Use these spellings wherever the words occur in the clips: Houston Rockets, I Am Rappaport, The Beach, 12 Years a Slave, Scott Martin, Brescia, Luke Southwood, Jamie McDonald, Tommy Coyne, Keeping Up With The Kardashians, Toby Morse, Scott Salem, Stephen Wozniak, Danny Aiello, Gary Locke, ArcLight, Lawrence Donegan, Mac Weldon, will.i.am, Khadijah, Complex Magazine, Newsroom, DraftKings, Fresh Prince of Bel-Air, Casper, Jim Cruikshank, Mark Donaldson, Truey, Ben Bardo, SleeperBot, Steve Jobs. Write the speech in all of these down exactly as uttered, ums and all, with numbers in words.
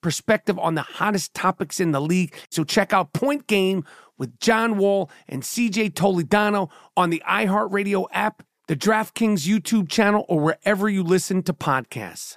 perspective on the hottest topics in the league. So check out Point Game with John Wall and C J Toledano on the iHeartRadio app, the DraftKings YouTube channel, or wherever you listen to podcasts.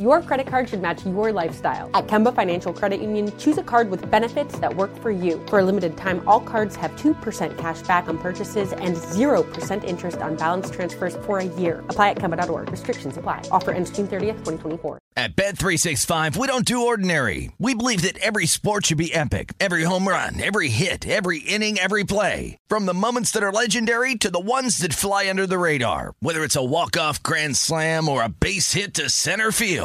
Your credit card should match your lifestyle. At Kemba Financial Credit Union, choose a card with benefits that work for you. For a limited time, all cards have two percent cash back on purchases and zero percent interest on balance transfers for a year. Apply at Kemba dot org. Restrictions apply. Offer ends June thirtieth, twenty twenty-four. At Bet three sixty-five, we don't do ordinary. We believe that every sport should be epic. Every home run, every hit, every inning, every play. From the moments that are legendary to the ones that fly under the radar. Whether it's a walk-off grand slam or a base hit to center field.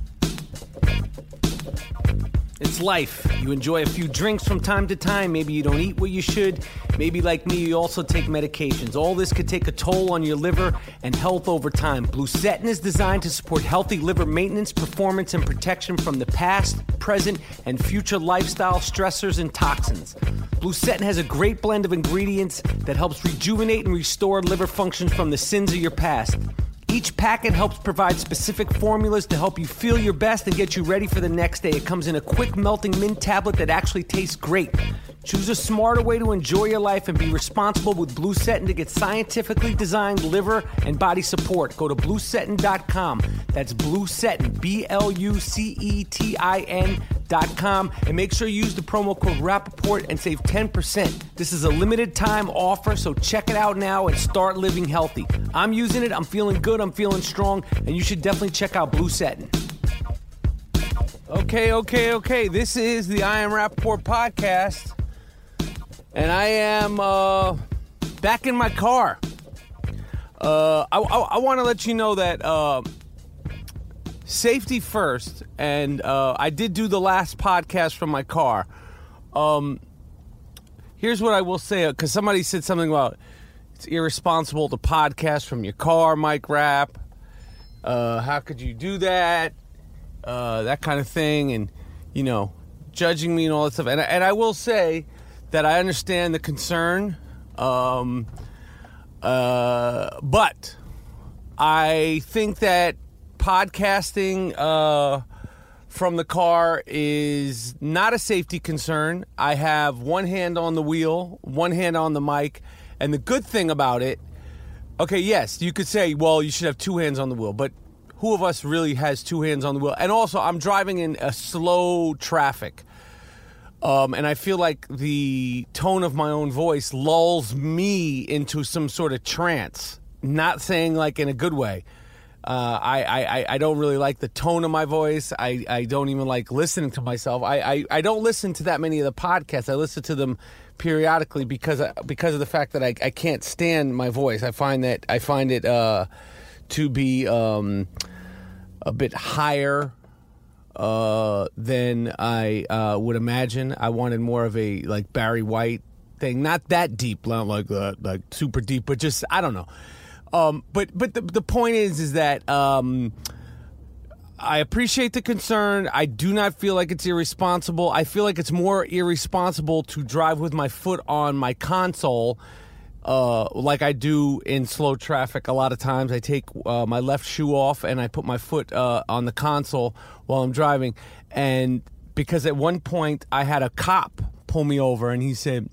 It's life. You enjoy a few drinks from time to time. Maybe you don't eat what you should. Maybe, like me, you also take medications. All this could take a toll on your liver and health over time. Blucetin is designed to support healthy liver maintenance, performance, and protection from the past, present, and future lifestyle stressors and toxins. Blucetin has a great blend of ingredients that helps rejuvenate and restore liver function from the sins of your past. Each packet helps provide specific formulas to help you feel your best and get you ready for the next day. It comes in a quick melting mint tablet that actually tastes great. Choose a smarter way to enjoy your life and be responsible with Blucetin to get scientifically designed liver and body support. Go to Blucetin dot com. That's Blucetin, B L U C E T I N dot com. And make sure you use the promo code Rappaport and save ten percent. This is a limited time offer, so check it out now and start living healthy. I'm using it. I'm feeling good. I'm feeling strong. And you should definitely check out Blucetin. Okay, okay, okay. This is the I Am Rappaport podcast. And I am uh, back in my car. Uh, I, I, I want to let you know that uh, safety first, and uh, I did do the last podcast from my car. Um, here's what I will say, because somebody said something about it's irresponsible to podcast from your car, Mike Rapp. Uh, how could you do that? Uh, that kind of thing, and, you know, judging me and all that stuff. And, and I will say that I understand the concern, um, uh, but I think that podcasting uh, from the car is not a safety concern. I have one hand on the wheel, one hand on the mic, and the good thing about it, okay, yes, you could say, well, you should have two hands on the wheel, but who of us really has two hands on the wheel? And also, I'm driving in a slow traffic. Um, and I feel like the tone of my own voice lulls me into some sort of trance. Not saying like in a good way. Uh, I, I, I don't really like the tone of my voice. I, I don't even like listening to myself. I, I, I don't listen to that many of the podcasts. I listen to them periodically because I, because of the fact that I, I can't stand my voice. I find that I find it uh, to be um, a bit higher Uh, than I uh, would imagine. I wanted more of a like Barry White thing, not that deep, not like uh, like super deep, but just I don't know. Um, but but the the point is is that um, I appreciate the concern. I do not feel like it's irresponsible. I feel like it's more irresponsible to drive with my foot on my console, uh, like I do in slow traffic. A lot of times I take uh, my left shoe off and I put my foot uh, on the console while I'm driving. And because at one point I had a cop pull me over and he said,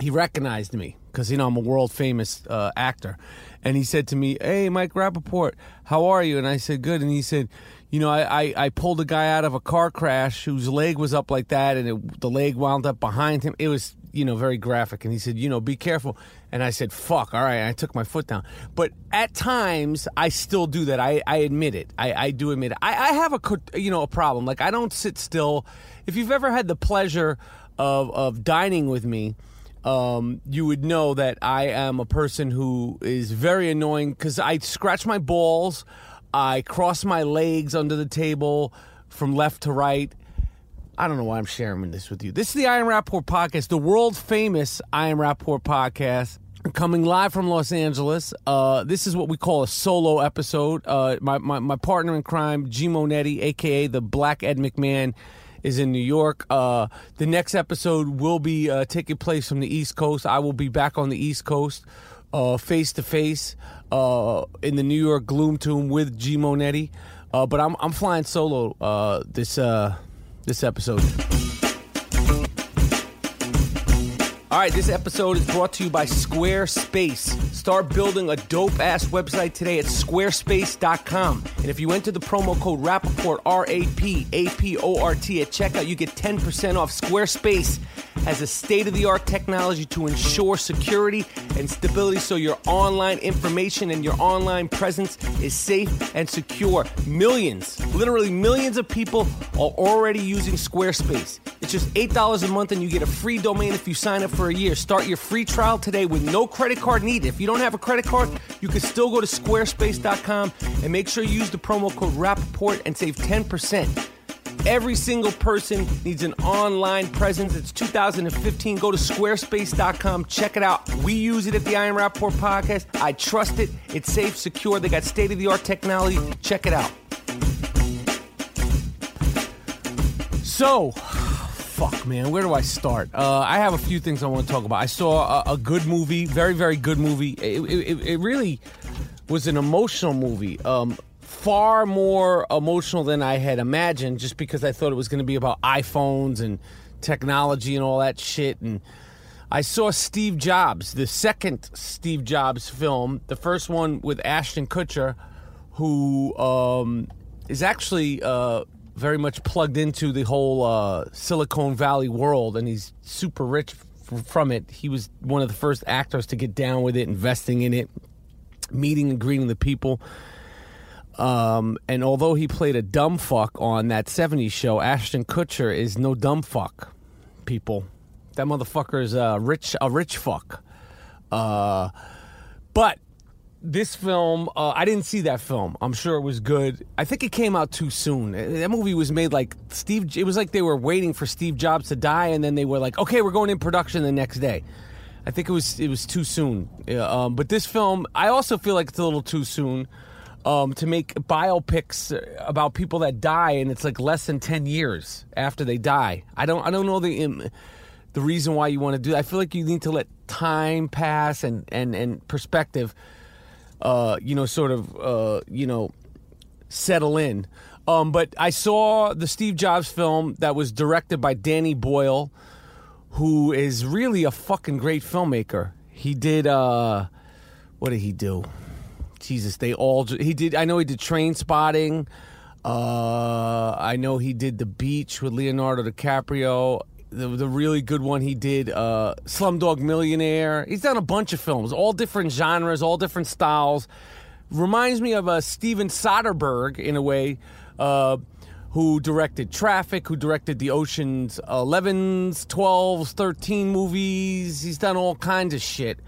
he recognized me because, you know, I'm a world-famous uh, actor. And he said to me, "Hey, Mike Rappaport, how are you?" And I said, "Good." And he said, "You know, I, I, I pulled a guy out of a car crash whose leg was up like that, and it, the leg wound up behind him." It was, you know, very graphic. And he said, "You know, be careful." And I said, "Fuck, all right." And I took my foot down. But at times, I still do that. I, I admit it. I, I do admit it. I, I have a, you know, a problem. Like, I don't sit still. If you've ever had the pleasure of of dining with me, Um, you would know that I am a person who is very annoying because I scratch my balls, I cross my legs under the table from left to right. I don't know why I'm sharing this with you. This is the I Am Rappaport podcast, the world-famous I Am Rappaport podcast, coming live from Los Angeles. Uh, this is what we call a solo episode. Uh, my, my, my partner in crime, G. Monetti, a k a the Black Ed McMahon, is in New York. Uh, the next episode will be uh, taking place from the East Coast. I will be back on the East Coast, uh, face-to-face, uh, in the New York Gloom Tomb with G. Monetti. Uh, but I'm I'm flying solo uh, this uh, this episode. All right, this episode is brought to you by Squarespace. Start building a dope-ass website today at squarespace dot com. And if you enter the promo code Rappaport, R A P A P O R T, at checkout, you get ten percent off. Squarespace has a state-of-the-art technology to ensure security and stability so your online information and your online presence is safe and secure. Millions, literally millions of people are already using Squarespace. It's just eight dollars a month, and you get a free domain if you sign up for a year. Start your free trial today with no credit card needed. If you don't have a credit card, you can still go to squarespace dot com and make sure you use the promo code Rappaport and save ten percent. Every single person needs an online presence. It's two thousand fifteen. Go to squarespace dot com. Check it out. We use it at the I Am Rappaport podcast. I trust it. It's safe, secure. They got state-of-the-art technology. Check it out. So, fuck, man, where do I start? Uh, I have a few things I want to talk about. I saw a, a good movie, very, very good movie. It, it, it really was an emotional movie. Um, far more emotional than I had imagined, just because I thought it was going to be about iPhones and technology and all that shit. And I saw Steve Jobs, the second Steve Jobs film, the first one with Ashton Kutcher, who um, is actually uh, very much plugged into the whole uh, Silicon Valley world, and he's super rich f- from it. He was one of the first actors to get down with it, investing in it, meeting and greeting the people. Um, and although he played a dumb fuck on that seventies show, Ashton Kutcher is no dumb fuck, people. That motherfucker is a rich, a rich fuck. Uh, but this film, uh, I didn't see that film. I'm sure it was good. I think it came out too soon. That movie was made like Steve, it was like they were waiting for Steve Jobs to die, and then they were like, okay, we're going in production the next day. I think it was, it was too soon. Yeah, um, but this film, I also feel like it's a little too soon. Um, to make biopics about people that die, and it's like less than ten years after they die. I don't, I don't know the um, the reason why you want to do that. I feel like you need to let time pass and and and perspective, uh, you know, sort of, uh, you know, settle in. Um, but I saw the Steve Jobs film that was directed by Danny Boyle, who is really a fucking great filmmaker. He did, uh, what did he do? Jesus, they all... He did... I know he did Train Spotting. Uh, I know he did The Beach with Leonardo DiCaprio. The, the really good one he did, uh, Slumdog Millionaire. He's done a bunch of films, all different genres, all different styles. Reminds me of uh, Steven Soderbergh, in a way, uh, who directed Traffic, who directed the Ocean's elevens, twelves, thirteen movies. He's done all kinds of shit.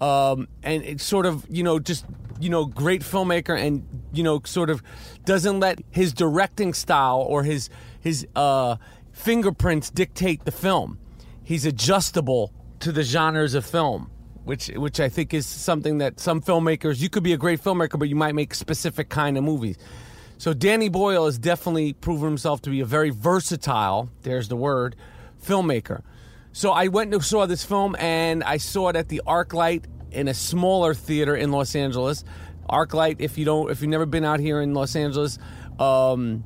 Um, and it's sort of, you know, just... you know, great filmmaker, and, you know, sort of doesn't let his directing style or his his uh, fingerprints dictate the film. He's adjustable to the genres of film, which which I think is something that some filmmakers, you could be a great filmmaker, but you might make specific kind of movies. So Danny Boyle has definitely proven himself to be a very versatile, there's the word, filmmaker. So I went and saw this film, and I saw it at the ArcLight in a smaller theater in Los Angeles. ArcLight, if you don't, if you've never been out here in Los Angeles, um,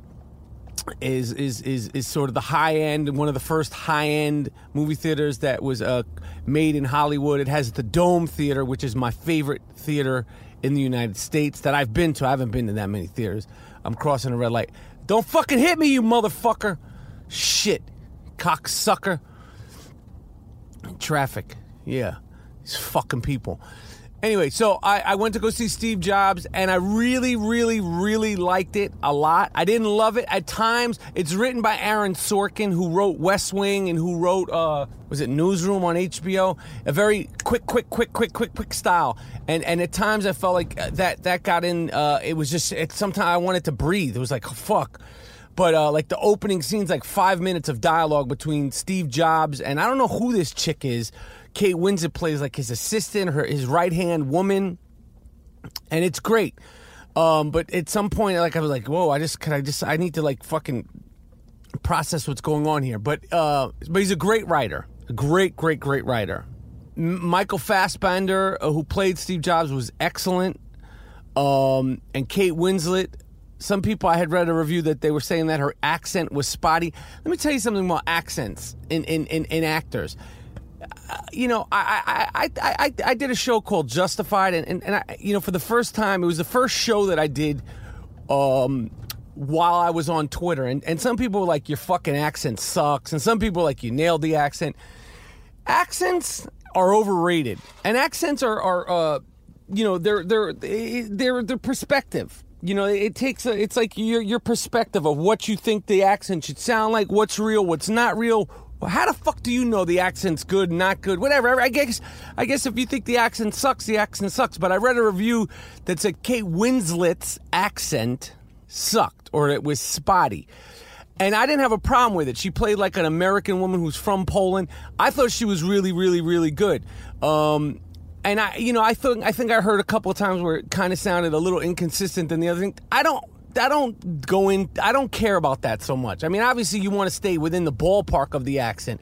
is is is is sort of the high end, one of the first high end movie theaters that was uh, made in Hollywood. It has the Dome Theater, which is my favorite theater in the United States that I've been to. I haven't been to that many theaters. I'm crossing a red light. Don't fucking hit me, you motherfucker! Shit, cocksucker. Traffic. Yeah, these fucking people. Anyway, so I, I went to go see Steve Jobs, and I really, really, really liked it a lot. I didn't love it at times. It's written by Aaron Sorkin, who wrote West Wing and who wrote, uh, was it Newsroom on H B O? A very quick, quick, quick, quick, quick, quick style. And and at times I felt like that that got in. Uh, it was just it, sometimes I wanted to breathe. It was like, oh, fuck. But uh, like the opening scenes, like five minutes of dialogue between Steve Jobs and I don't know who this chick is. Kate Winslet plays like his assistant, her his right-hand woman, and it's great. Um, but at some point, like I was like, "Whoa! I just can I just I need to like fucking process what's going on here." But uh, but he's a great writer, a great, great, great writer. M- Michael Fassbender, uh, who played Steve Jobs, was excellent, um, and Kate Winslet. Some people I had read a review that they were saying that her accent was spotty. Let me tell you something about accents in in in, in actors. Uh, you know, I I, I I I did a show called Justified, and, and, and I, you know, for the first time, it was the first show that I did um, while I was on Twitter. And, and some people were like, your fucking accent sucks. And some people were like, you nailed the accent. Accents are overrated. And accents are, are uh, you know, they're, they're, they're, they're perspective. You know, it takes, a, it's like your your perspective of what you think the accent should sound like, what's real, what's not real. Well, how the fuck do you know the accent's good, not good, whatever? I guess I guess if you think the accent sucks, the accent sucks. But I read a review that said Kate Winslet's accent sucked, or it was spotty. And I didn't have a problem with it. She played like an American woman who's from Poland. I thought she was really, really, really good. Um, and, I, you know, I, th- I think I heard a couple of times where it kind of sounded a little inconsistent than the other thing. I don't... I don't go in, I don't care about that so much. I mean, obviously you want to stay within the ballpark of the accent.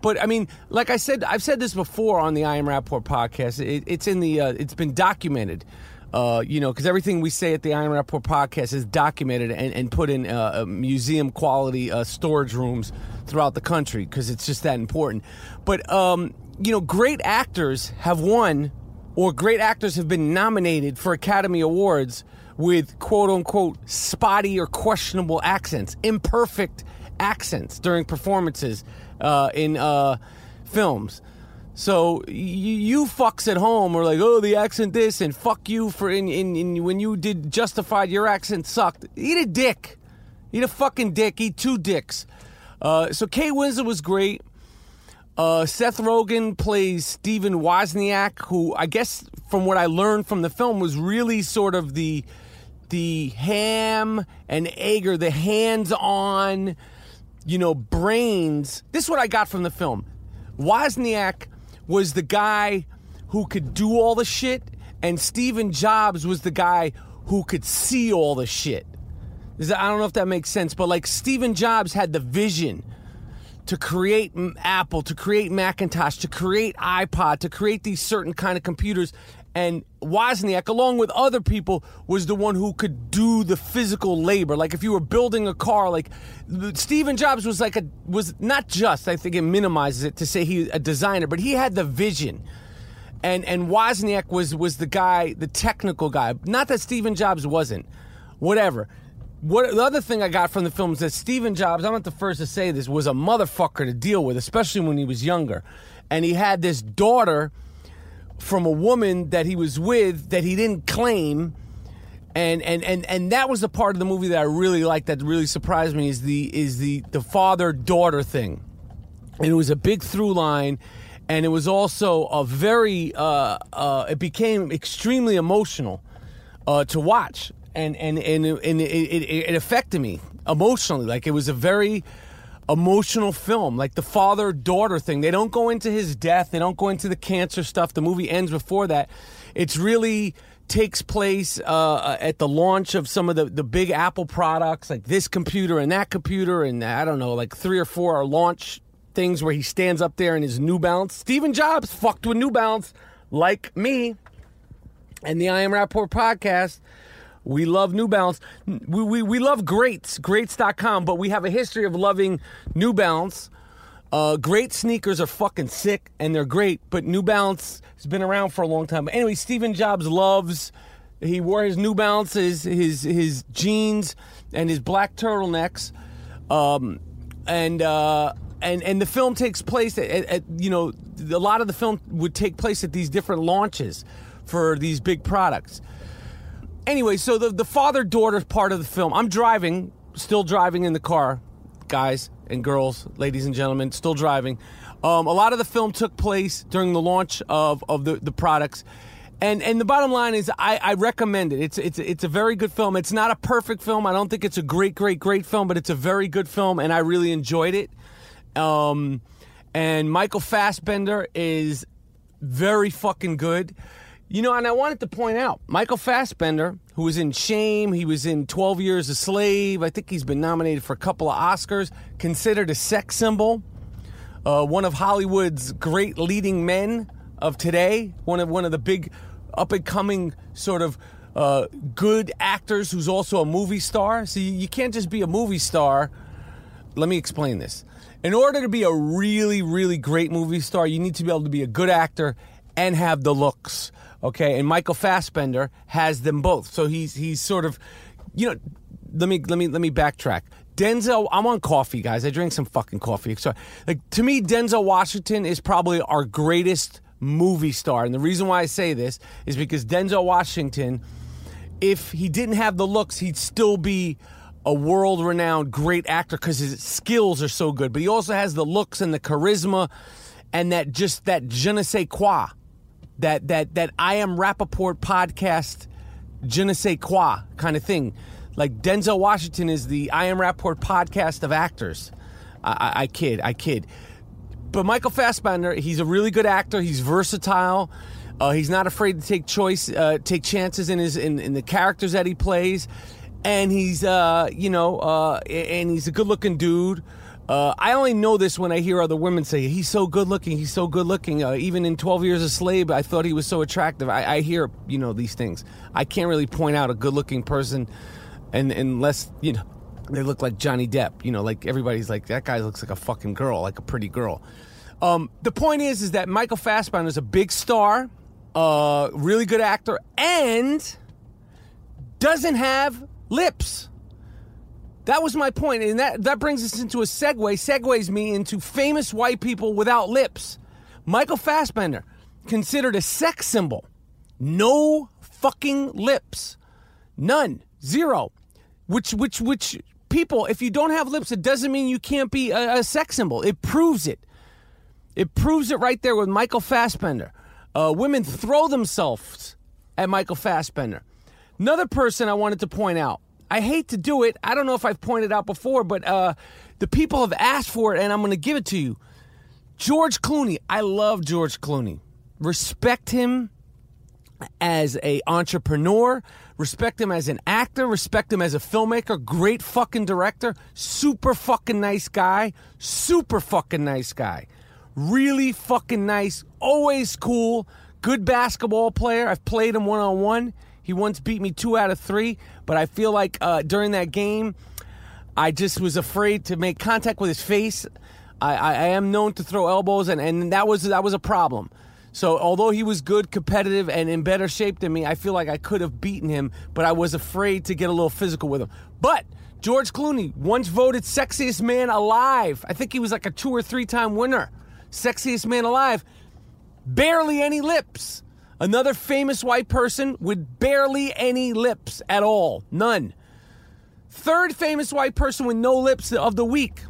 But I mean, like I said, I've said this before on the I Am Rappaport podcast. It, it's in the, uh, it's been documented, uh, you know, because everything we say at the I Am Rappaport podcast is documented and, and put in uh, museum quality uh, storage rooms throughout the country because it's just that important. But, um, you know, great actors have won or great actors have been nominated for Academy Awards with quote-unquote spotty or questionable accents, imperfect accents during performances uh, in uh, films. So y- you fucks at home are like, oh, the accent this, and fuck you for in, in, in when you did Justified, your accent sucked. Eat a dick. Eat a fucking dick. Eat two dicks. Uh, so Kate Winslet was great. Uh, Seth Rogen plays Stephen Wozniak, who I guess from what I learned from the film was really sort of the... the ham and egg, or the hands-on, you know, brains. This is what I got from the film. Wozniak was the guy who could do all the shit, and Stephen Jobs was the guy who could see all the shit. I don't know if that makes sense, but like Stephen Jobs had the vision to create Apple, to create Macintosh, to create iPod, to create these certain kind of computers. And Wozniak, along with other people, was the one who could do the physical labor. Like if you were building a car, like Stephen Jobs was like a was not just, I think it minimizes it to say he's a designer, but he had the vision. And and Wozniak was was the guy, the technical guy. Not that Stephen Jobs wasn't. Whatever. What the other thing I got from the film is that Stephen Jobs, I'm not the first to say this, was a motherfucker to deal with, especially when he was younger. And he had this daughter from a woman that he was with that he didn't claim, and and and and that was the part of the movie that I really liked, that really surprised me, is the is the the father-daughter thing. And it was a big through line, and it was also a very uh uh it became extremely emotional uh to watch, and and and, and it, it it affected me emotionally. Like it was a very emotional film, like the father-daughter thing. They don't go into his death. They don't go into the cancer stuff. The movie ends before that. It really takes place uh, at the launch of some of the, the big Apple products, like this computer and that computer, and I don't know, like three or four are launch things where he stands up there in his New Balance. Stephen Jobs fucked with New Balance, like me, and the I Am Rappaport podcast We love New Balance. We we, we love Greats, Greats dot com, but we have a history of loving New Balance. Uh, great sneakers are fucking sick, and they're great, but New Balance has been around for a long time. But anyway, Stephen Jobs loves... He wore his New Balances, his his jeans, and his black turtlenecks, um, and uh, and and the film takes place at, at you know a lot of the film would take place at these different launches for these big products. Anyway, so the the father-daughter part of the film. I'm driving, still driving in the car, guys and girls, ladies and gentlemen, still driving. Um, a lot of the film took place during the launch of of the, the products. And and the bottom line is I, I recommend it. It's it's it's a very good film. It's not a perfect film. I don't think it's a great, great, great film, but it's a very good film, and I really enjoyed it. Um, and Michael Fassbender is very fucking good. You know, and I wanted to point out, Michael Fassbender, who was in Shame, he was in twelve years a slave. I think he's been nominated for a couple of Oscars, considered a sex symbol, uh, one of Hollywood's great leading men of today, one of one of the big... up-and-coming sort of uh, good actors who's also a movie star. So you, you can't just be a movie star. Let me explain this. In order to be a really, really great movie star, you need to be able to be a good actor and have the looks, okay? And Michael Fassbender has them both. So he's he's sort of, you know, let me let me let me backtrack. Denzel, I'm on coffee, guys. I drink some fucking coffee. So, like, to me, Denzel Washington is probably our greatest movie star. And the reason why I say this is because Denzel Washington, if he didn't have the looks, he'd still be a world-renowned great actor because his skills are so good. But he also has the looks and the charisma and that just that je ne sais quoi, that that that I Am Rappaport podcast je ne sais quoi kind of thing. Like Denzel Washington is the I Am Rappaport podcast of actors. I, I, I kid, I kid. But Michael Fassbender, he's a really good actor. He's versatile. Uh, he's not afraid to take choice, uh, take chances in his in, in the characters that he plays, and he's uh, you know, uh, and he's a good-looking dude. Uh, I only know this when I hear other women say he's so good-looking. He's so good-looking. Uh, even in twelve years a slave, I thought he was so attractive. I, I hear you know these things. I can't really point out a good-looking person, and unless you know. They look like Johnny Depp, you know, like everybody's like, that guy looks like a fucking girl, like a pretty girl. Um, the point is, is that Michael Fassbender is a big star, uh, really good actor, and doesn't have lips. That was my point, and that, that brings us into a segue, segues me into famous white people without lips. Michael Fassbender, considered a sex symbol. No fucking lips. None. Zero. Which, which, which... People, if you don't have lips, it doesn't mean you can't be a, a sex symbol. It proves it. It proves it right there with Michael Fassbender. Uh, women throw themselves at Michael Fassbender. Another person I wanted to point out. I hate to do it. I don't know if I've pointed out before, but uh, the people have asked for it, and I'm going to give it to you. George Clooney. I love George Clooney. Respect him as an entrepreneur, respect him as an actor, respect him as a filmmaker, great fucking director, super fucking nice guy, super fucking nice guy, really fucking nice, always cool, good basketball player. I've played him one-on-one. He once beat me two out of three, but I feel like uh, during that game, I just was afraid to make contact with his face. I, I, I am known to throw elbows, and, and that was that was a problem. So although he was good, competitive, and in better shape than me, I feel like I could have beaten him, but I was afraid to get a little physical with him. But George Clooney, once voted sexiest man alive. I think he was like a two- or three-time winner. Sexiest man alive. Barely any lips. Another famous white person with barely any lips at all. None. Third famous white person with no lips of the week.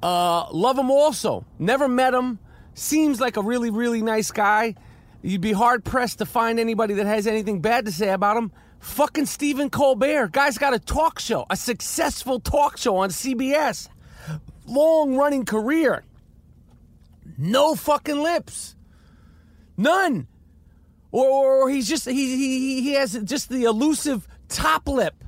Uh, love him also. Never met him. Seems like a really, really nice guy. You'd be hard-pressed to find anybody that has anything bad to say about him. Fucking Stephen Colbert. Guy's got a talk show, a successful talk show on C B S. Long-running career. No fucking lips. None. Or, or, or he's just, he, he, he has just the elusive top lip.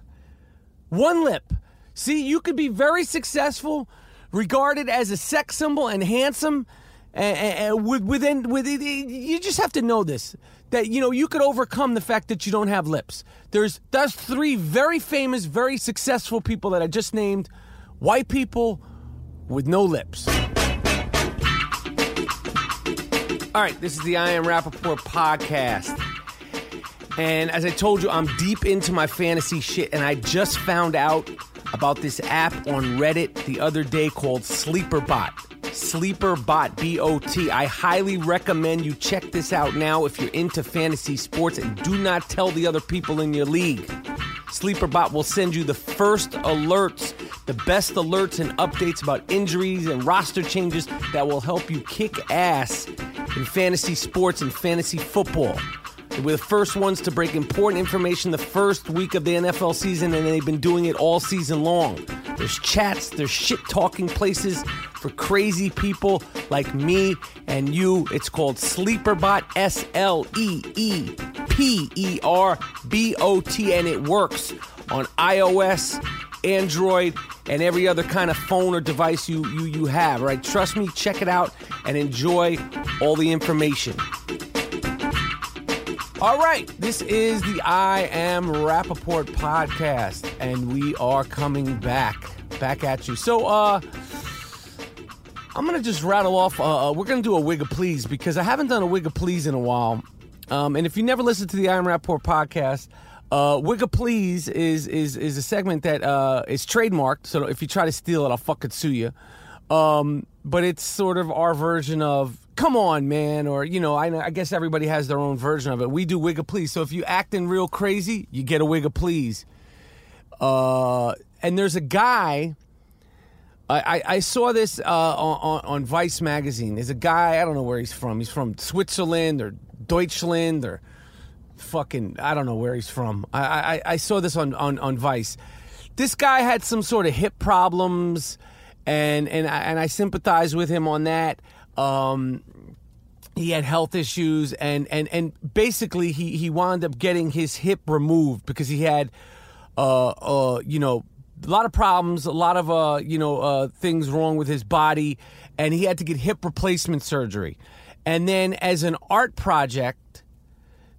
One lip. See, you could be very successful, regarded as a sex symbol and handsome, And, and within, within, you just have to know this, that, you know, you could overcome the fact that you don't have lips. There's, there's three very famous, very successful people that I just named, white people with no lips. All right, this is the I Am Rappaport podcast. And as I told you, I'm deep into my fantasy shit, and I just found out about this app on Reddit the other day called SleeperBot. SleeperBot, B O T. I highly recommend you check this out now if you're into fantasy sports, and do not tell the other people in your league. SleeperBot will send you the first alerts, the best alerts and updates about injuries and roster changes that will help you kick ass in fantasy sports and fantasy football. We're the first ones to break important information the first week of the N F L season, and they've been doing it all season long. There's chats, there's shit-talking places for crazy people like me and you. It's called SleeperBot, S L E E P E R B O T, and it works on iOS, Android, and every other kind of phone or device you, you, you have, right? Trust me, check it out, and enjoy all the information. All right, this is the I Am Rappaport podcast, and we are coming back, back at you. So, uh, I'm going to just rattle off, uh, we're going to do a Wig of Please, because I haven't done a Wig of Please in a while. Um, and if you never listened to the I Am Rappaport podcast, uh, Wig of Please is, is, is a segment that uh, is trademarked, so if you try to steal it, I'll fucking sue you. Um, but it's sort of our version of, come on, man, or, you know, I, I guess everybody has their own version of it. We do Wig a Please. So if you acting real crazy, you get a Wig a Please. Uh, and there's a guy, I, I, I saw this uh, on, on Vice Magazine. There's a guy, I don't know where he's from. He's from Switzerland or Deutschland or fucking, I don't know where he's from. I, I, I saw this on, on, on Vice. This guy had some sort of hip problems, and, and, I, and I sympathize with him on that. Um, he had health issues, and, and, and basically he, he wound up getting his hip removed because he had, uh, uh, you know, a lot of problems, a lot of, uh, you know, uh, things wrong with his body, and he had to get hip replacement surgery. And then as an art project,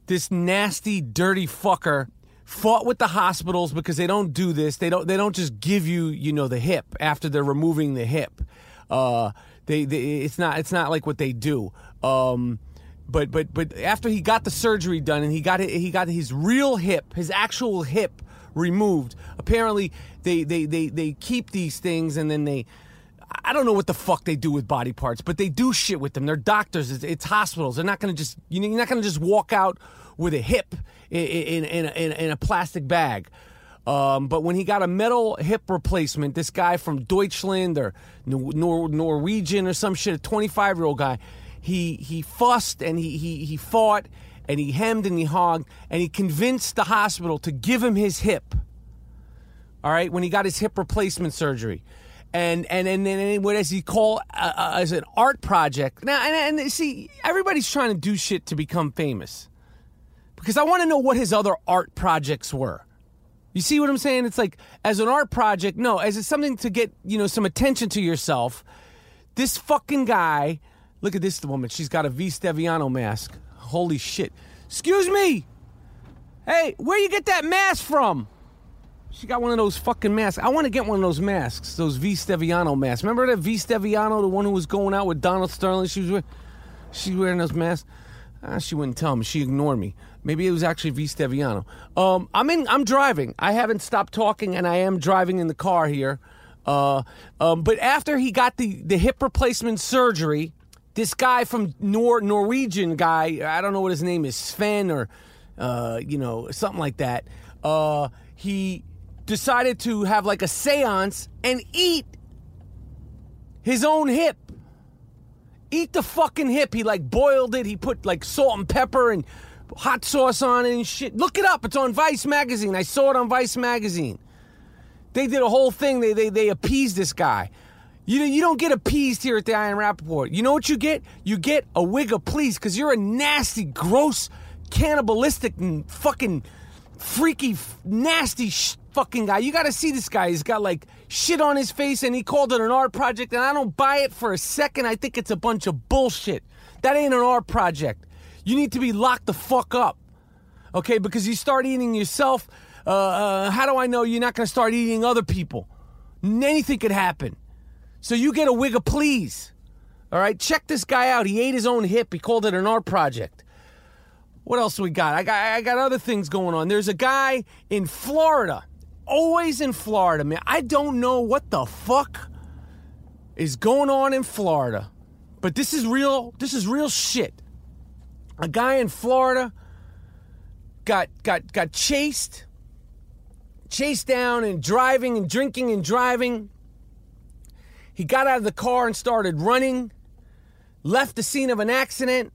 this nasty, dirty fucker fought with the hospitals because they don't do this. They don't, they don't just give you, you know, the hip after they're removing the hip. Uh, They, they, it's not, it's not like what they do. Um, but, but, but after he got the surgery done and he got, he got his real hip, his actual hip removed. Apparently, they, they, they, they keep these things, and then they, I don't know what the fuck they do with body parts, but they do shit with them. They're doctors. It's, it's hospitals. They're not gonna just, you know, you're not gonna just walk out with a hip in in in, in, in a plastic bag. Um, but when he got a metal hip replacement, this guy from Deutschland or Nor- Norwegian or some shit, a twenty-five-year-old guy, he he fussed and he, he he fought and he hemmed and he hogged, and he convinced the hospital to give him his hip. All right, when he got his hip replacement surgery, and and and then what does he call uh, as an art project now? And, and see, everybody's trying to do shit to become famous, because I want to know what his other art projects were. You see what I'm saying? It's like, as an art project, no, as it's something to get, you know, some attention to yourself. This fucking guy, look at this woman. She's got a V. Stiviano mask. Holy shit. Excuse me. Hey, where you get that mask from? She got one of those fucking masks. I want to get one of those masks, those V. Stiviano masks. Remember that V. Stiviano, the one who was going out with Donald Sterling? She was wearing, she was wearing those masks. Ah, she wouldn't tell me. She ignored me. Maybe it was actually V. Stiviano. Um, I'm in. I'm driving. I haven't stopped talking, and I am driving in the car here. Uh, um, but after he got the, the hip replacement surgery, this guy from Nor Norwegian guy, I don't know what his name is, Sven or uh, you know, something like that. Uh, he decided to have like a seance and eat his own hip. Eat the fucking hip. He like boiled it. He put like salt and pepper and hot sauce on it and shit. Look it up. It's on Vice Magazine. I saw it on Vice Magazine. They did a whole thing. They they they appeased this guy. You know, you don't get appeased here at the I Am Rappaport. You know what you get? You get a Wig of Please, because you're a nasty, gross, cannibalistic, and fucking freaky, nasty, sh- fucking guy. You got to see this guy. He's got like shit on his face and he called it an art project, and I don't buy it for a second. I think it's a bunch of bullshit. That ain't an art project. You need to be locked the fuck up, okay? Because you start eating yourself. Uh, uh, how do I know you're not going to start eating other people? Anything could happen. So you get a wigger, please. All right, check this guy out. He ate his own hip. He called it an art project. What else we got? I got I got other things going on. There's a guy in Florida, always in Florida, man. I don't know what the fuck is going on in Florida, but this is real. This is real shit. A guy in Florida got got got chased, chased down, and driving and drinking and driving. He got out of the car and started running, left the scene of an accident,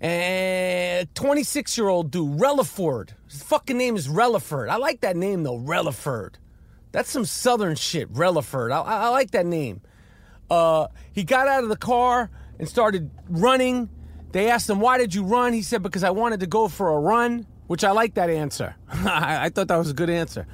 and twenty-six-year-old dude, Relaford. His fucking name is Relaford. I like that name, though, Relaford. That's some southern shit, Relaford. I, I, I like that name. Uh, he got out of the car and started running. They asked him, why did you run? He said, because I wanted to go for a run, which I like that answer. I, I thought that was a good answer.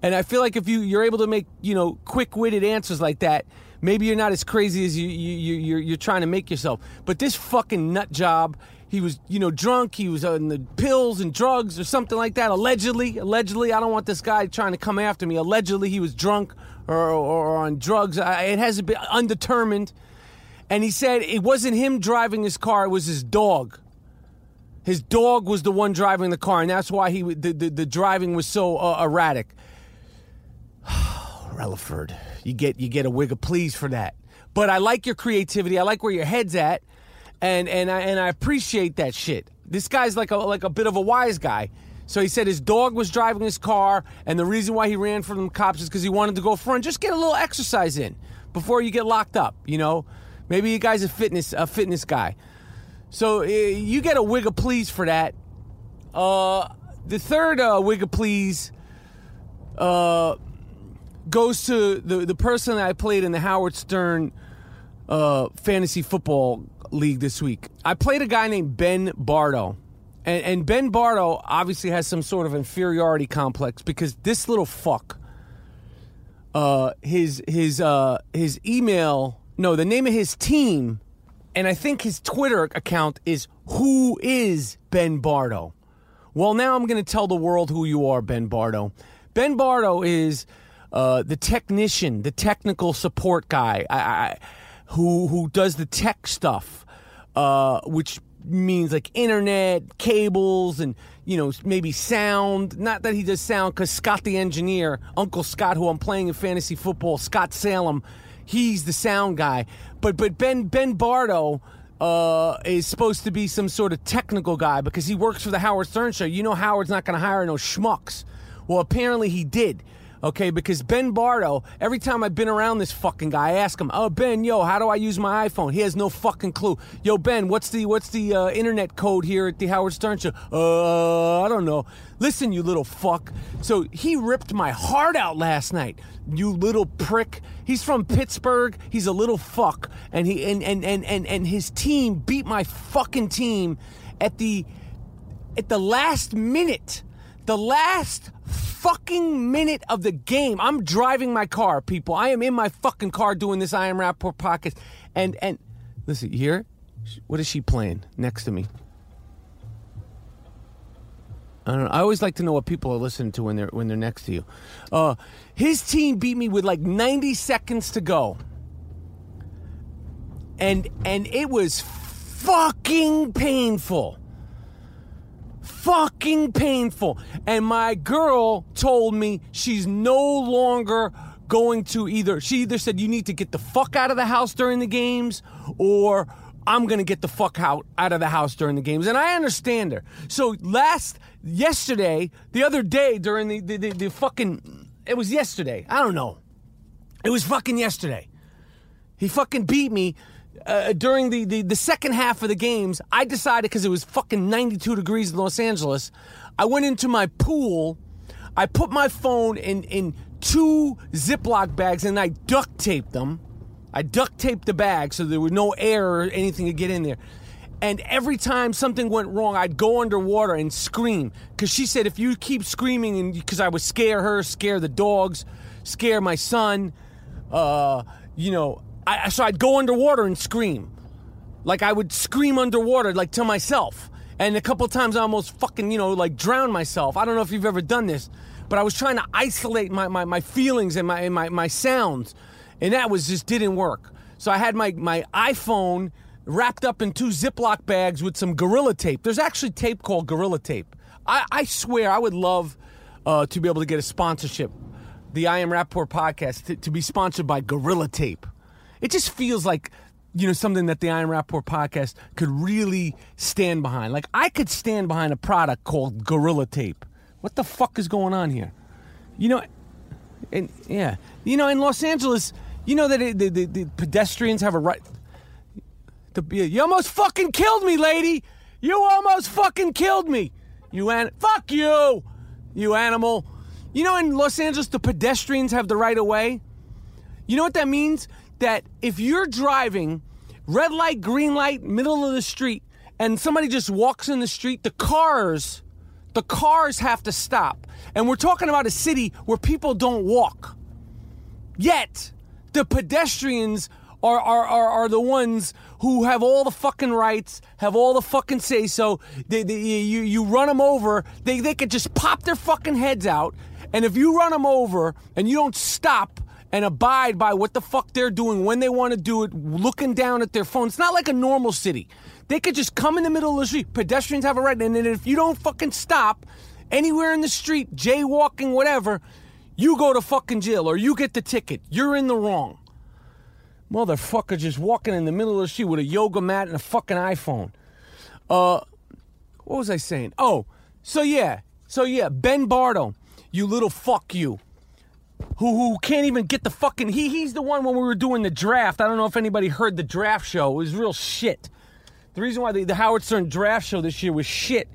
And I feel like if you, you're able to make, you know, quick-witted answers like that, maybe you're not as crazy as you, you, you, you're, you're trying to make yourself. But this fucking nut job, he was, you know, drunk. He was on the pills and drugs or something like that, allegedly. Allegedly, I don't want this guy trying to come after me. Allegedly, he was drunk or, or, or on drugs. I, it hasn't been undetermined. And he said it wasn't him driving his car. It was his dog. His dog was the one driving the car, and that's why he the, the, the driving was so uh, erratic. Relaford, you get you get a wig of please for that. But I like your creativity. I like where your head's at, and and I and I appreciate that shit. This guy's like a like a bit of a wise guy. So he said his dog was driving his car, and the reason why he ran from the cops is because he wanted to go for and just get a little exercise in before you get locked up. You know, maybe you guy's a fitness a fitness guy. So uh, you get a wig of please for that. Uh, the third uh, wig of please. Uh. Goes to the, the person that I played in the Howard Stern uh, fantasy football league this week. I played a guy named Ben Bardo. And, and Ben Bardo obviously has some sort of inferiority complex because this little fuck, uh, his his uh, his email, no, the name of his team, and I think his Twitter account is Who Is Ben Bardo? Well, now I'm going to tell the world who you are, Ben Bardo. Ben Bardo is... Uh, the technician, the technical support guy, I, I, who who does the tech stuff, uh, which means like internet, cables, and you know maybe sound. Not that he does sound, because Scott the engineer, Uncle Scott, who I'm playing in fantasy football, Scott Salem, he's the sound guy. But but Ben Ben Bardo uh, is supposed to be some sort of technical guy because he works for the Howard Stern show. You know Howard's not going to hire no schmucks. Well, apparently he did. Okay, because Ben Bardo, every time I've been around this fucking guy, I ask him, oh, Ben, yo, how do I use my iPhone? He has no fucking clue. Yo, Ben, what's the what's the uh, internet code here at the Howard Stern Show? Uh, I don't know. Listen, you little fuck. So he ripped my heart out last night, you little prick. He's from Pittsburgh. He's a little fuck. And he and and, and, and, and his team beat my fucking team at the at the last minute. The last fucking minute of the game. I'm driving my car, people. I am in my fucking car doing this I Am Rappaport podcast. And, and listen, you hear? What is she playing next to me? I don't know. I always like to know what people are listening to when they're when they're next to you. Uh, his team beat me with like ninety seconds to go. And and it was fucking painful. Fucking painful. And my girl told me she's no longer going to either. She either said, you need to get the fuck out of the house during the games, or I'm going to get the fuck out, out of the house during the games. And I understand her. So last, yesterday, the other day during the, the, the, the fucking, it was yesterday. I don't know. It was fucking yesterday. He fucking beat me. Uh, during the, the, the second half of the games, I decided, because it was fucking ninety-two degrees in Los Angeles, I went into my pool, I put my phone in, in two Ziploc bags, and I duct taped them. I duct taped the bags so there was no air or anything to get in there. And every time something went wrong, I'd go underwater and scream. Because she said, if you keep screaming, and because I would scare her, scare the dogs, scare my son, uh, you know. I, so I'd go underwater and scream. Like, I would scream underwater, like, to myself. And a couple times I almost fucking, you know, like, drowned myself. I don't know if you've ever done this. But I was trying to isolate my, my, my feelings and my, and my my sounds. And that was just didn't work. So I had my, my iPhone wrapped up in two Ziploc bags with some Gorilla Tape. There's actually tape called Gorilla Tape. I, I swear I would love uh, to be able to get a sponsorship. The I Am Rappaport podcast to, to be sponsored by Gorilla Tape. It just feels like, you know, something that the I Am Rappaport podcast could really stand behind. Like, I could stand behind a product called Gorilla Tape. What the fuck is going on here? You know, and yeah, you know, in Los Angeles, you know that it, the, the, the pedestrians have a right to be. You almost fucking killed me, lady. You almost fucking killed me. You an fuck you, you animal. You know, in Los Angeles, the pedestrians have the right of way. You know what that means? That if you're driving, red light, green light, middle of the street, and somebody just walks in the street, the cars, the cars have to stop. And we're talking about a city where people don't walk. Yet, the pedestrians are are, are, are the ones who have all the fucking rights, have all the fucking say-so. They, they, you, you run them over, they, they could just pop their fucking heads out. And if you run them over and you don't stop, and abide by what the fuck they're doing when they want to do it, looking down at their phone. It's not like a normal city. They could just come in the middle of the street. Pedestrians have a right. And then if you don't fucking stop anywhere in the street, jaywalking, whatever, you go to fucking jail or you get the ticket. You're in the wrong. Motherfucker just walking in the middle of the street with a yoga mat and a fucking iPhone. Uh, what was I saying? Oh, so yeah. So yeah, Ben Bardo, you little fuck you. Who who can't even get the fucking... He He's the one when we were doing the draft. I don't know if anybody heard the draft show. It was real shit. The reason why the, the Howard Stern draft show this year was shit,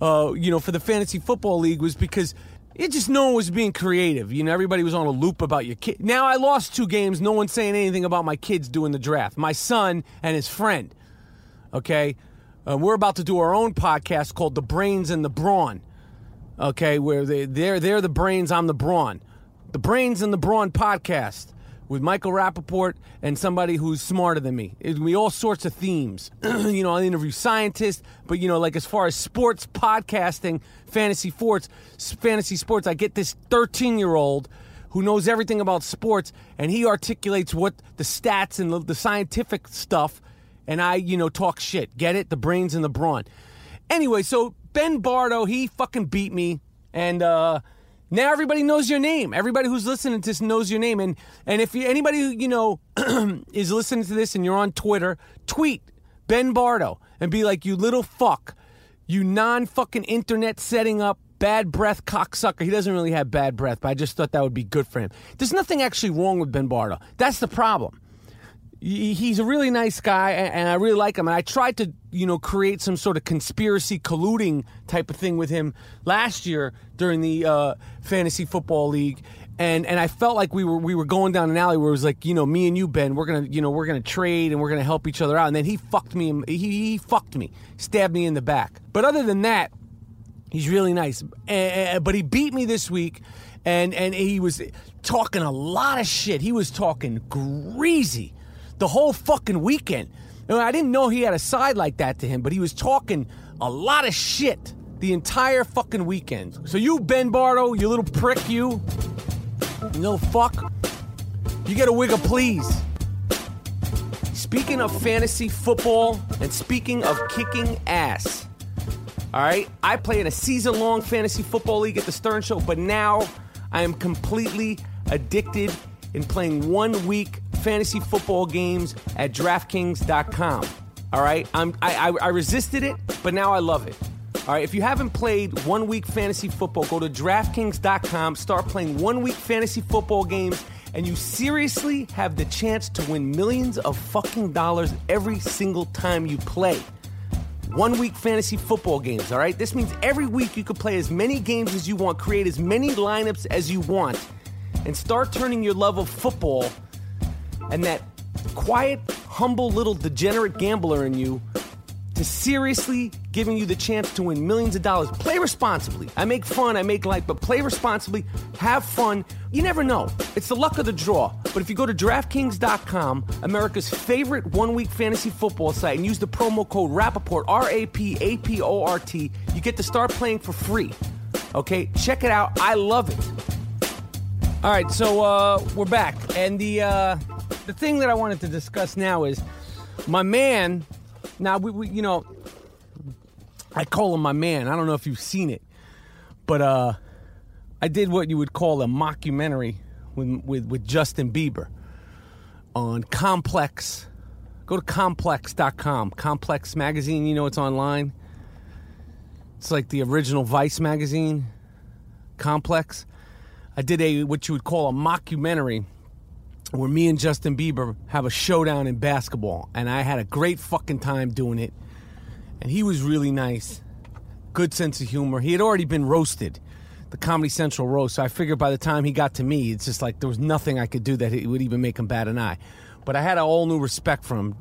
uh, you know, for the Fantasy Football League was because it just no one was being creative. You know, everybody was on a loop about your kid. Now, I lost two games. No one's saying anything about my kids doing the draft. My son and his friend, okay? Uh, we're about to do our own podcast called The Brains and the Brawn, okay, where they, they're, they're the brains, I'm the brawn. The Brains and the Brawn podcast with Michael Rappaport and somebody who's smarter than me. It will be all sorts of themes. You know, I interview scientists, but, you know, like as far as sports, podcasting, fantasy sports, fantasy sports, I get this thirteen-year-old who knows everything about sports, and he articulates what the stats and the scientific stuff, and I, you know, talk shit. Get it? The Brains and the Brawn. Anyway, so Ben Bardo, he fucking beat me, and, uh... now everybody knows your name. Everybody who's listening to this knows your name. And and if you, anybody, you know, is listening to this and you're on Twitter, tweet Ben Bardo and be like, you little fuck, you non-fucking internet setting up bad breath cocksucker. He doesn't really have bad breath, but I just thought that would be good for him. There's nothing actually wrong with Ben Bardo. That's the problem. He's a really nice guy, and I really like him. And I tried to, you know, create some sort of conspiracy colluding type of thing with him last year during the uh, Fantasy Football League, and and I felt like we were we were going down an alley where it was like, you know, me and you, Ben, we're gonna, you know, we're gonna trade and we're gonna help each other out. And then he fucked me. He he fucked me, stabbed me in the back. But other than that, he's really nice. And, but he beat me this week, and and he was talking a lot of shit. He was talking greasy the whole fucking weekend. And I didn't know he had a side like that to him, but he was talking a lot of shit the entire fucking weekend. So you, Ben Bardo, you little prick, you, you little fuck, you get a wigger, please. Speaking of fantasy football and speaking of kicking ass, all right, I play in a season-long fantasy football league at the Stern Show, but now I am completely addicted in playing one-week fantasy football games at DraftKings dot com. All right, I'm, I, I I resisted it, but now I love it. All right, if you haven't played one week fantasy football, go to DraftKings dot com, start playing one week fantasy football games, and you seriously have the chance to win millions of fucking dollars every single time you play. One week fantasy football games. All right, this means every week you can play as many games as you want, create as many lineups as you want, and start turning your love of football and that quiet, humble little degenerate gambler in you to to seriously giving you the chance to win millions of dollars. Play responsibly. I make fun, I make light, but play responsibly. Have fun. You never know. It's the luck of the draw. But if you go to DraftKings dot com, America's favorite one-week fantasy football site, and use the promo code Rappaport, R A P A P O R T, you get to start playing for free. Okay? Check it out. I love it. All right, so uh, we're back. And the uh, the thing that I wanted to discuss now is my man... Now, we, we, you know, I call him my man. I don't know if you've seen it, but uh, I did what you would call a mockumentary with, with, with Justin Bieber on Complex. Go to Complex dot com. Complex Magazine, you know it's online. It's like the original Vice magazine, Complex. I did a what you would call a mockumentary where me and Justin Bieber have a showdown in basketball. And I had a great fucking time doing it. And he was really nice. Good sense of humor. He had already been roasted. The Comedy Central roast. So I figured by the time he got to me, it's just like there was nothing I could do that it would even make him bat an eye. But I had a whole new respect for him.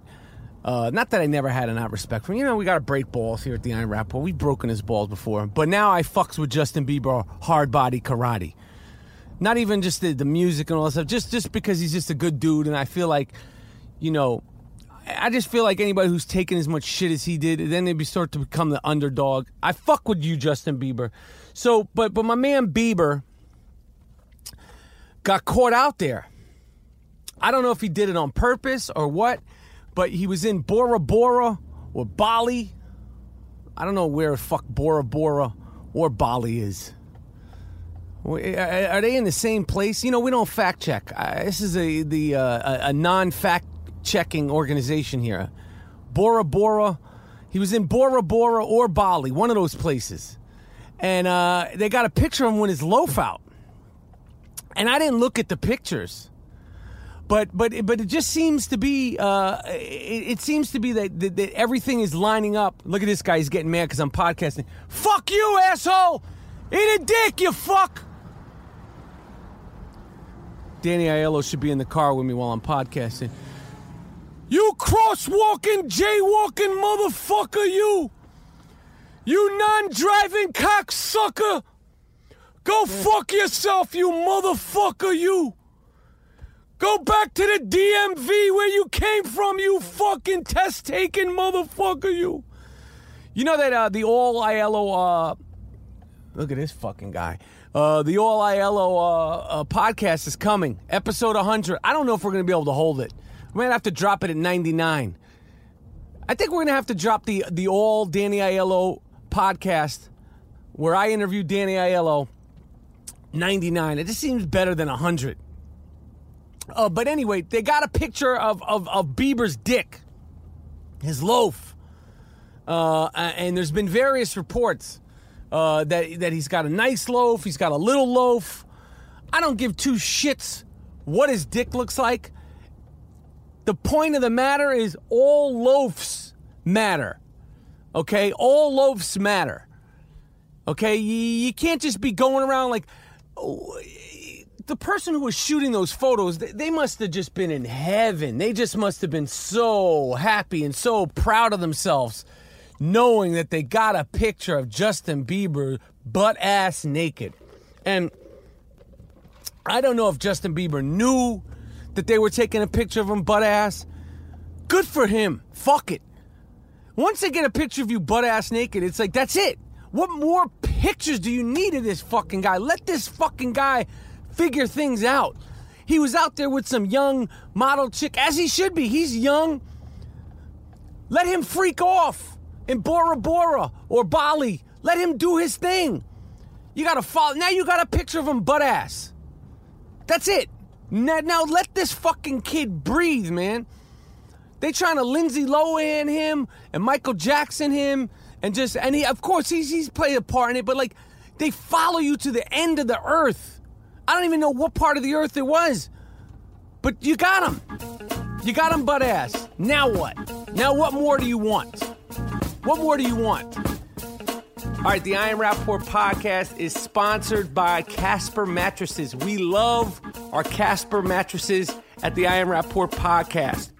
Uh, not that I never had an out respect for him. You know, we got to break balls here at the I Am Rappaport. We've broken his balls before. But now I fucks with Justin Bieber hard body karate. Not even just the, the music and all that stuff, just, just because he's just a good dude, and I feel like, you know, I just feel like anybody who's taking as much shit as he did, then they start to become the underdog. I fuck with you, Justin Bieber. So, but but my man Bieber got caught out there. I don't know if he did it on purpose or what, but he was in Bora Bora or Bali. I don't know where the fuck Bora Bora or Bali is. Are they in the same place? You know, we don't fact check. Uh, this is a the uh, a non-fact checking organization here. Bora Bora, he was in Bora Bora or Bali, one of those places, and uh, they got a picture of him with his loaf out. And I didn't look at the pictures, but but but it just seems to be uh, it, it seems to be that, that that everything is lining up. Look at this guy; he's getting mad because I'm podcasting. Fuck you, asshole! Eat a dick, you fuck! Danny Aiello should be in the car with me while I'm podcasting. You crosswalking, jaywalking motherfucker, you! You non-driving cocksucker! Go fuck yourself, you motherfucker, you! Go back to the D M V where you came from, you fucking test-taking motherfucker, you! You know that uh, the all Aiello, uh... Look at this fucking guy. Uh, the All Aiello uh, uh, podcast is coming. Episode one hundred. I don't know if we're going to be able to hold it. We're going to have to drop it at ninety-nine. I think we're going to have to drop the, the All Danny Aiello podcast where I interview Danny Aiello, ninety-nine. It just seems better than one hundred. Uh, but anyway, they got a picture of, of, of Bieber's dick, his loaf. Uh, and there's been various reports. Uh, that that he's got a nice loaf, he's got a little loaf. I don't give two shits what his dick looks like. The point of the matter is all loafs matter. Okay? All loafs matter. Okay? You, you can't just be going around like... Oh, the person who was shooting those photos, they, they must have just been in heaven. They just must have been so happy and so proud of themselves, knowing that they got a picture of Justin Bieber butt-ass naked. And I don't know if Justin Bieber knew that they were taking a picture of him butt-ass. Good for him. Fuck it. Once they get a picture of you butt-ass naked, it's like, that's it. What more pictures do you need of this fucking guy? Let this fucking guy figure things out. He was out there with some young model chick, as he should be. He's young. Let him freak off. In Bora Bora or Bali, let him do his thing. You gotta follow. Now you got a picture of him butt ass. That's it. Now, now let this fucking kid breathe, man. They trying to Lindsay Lohan him and Michael Jackson him and just and he of course he's he's played a part in it, but like they follow you to the end of the earth. I don't even know what part of the earth it was, but you got him. You got him butt ass. Now what? Now what more do you want? What more do you want? All right, the I Am Rappaport podcast is sponsored by Casper mattresses. We love our Casper mattresses at the I Am Rappaport podcast.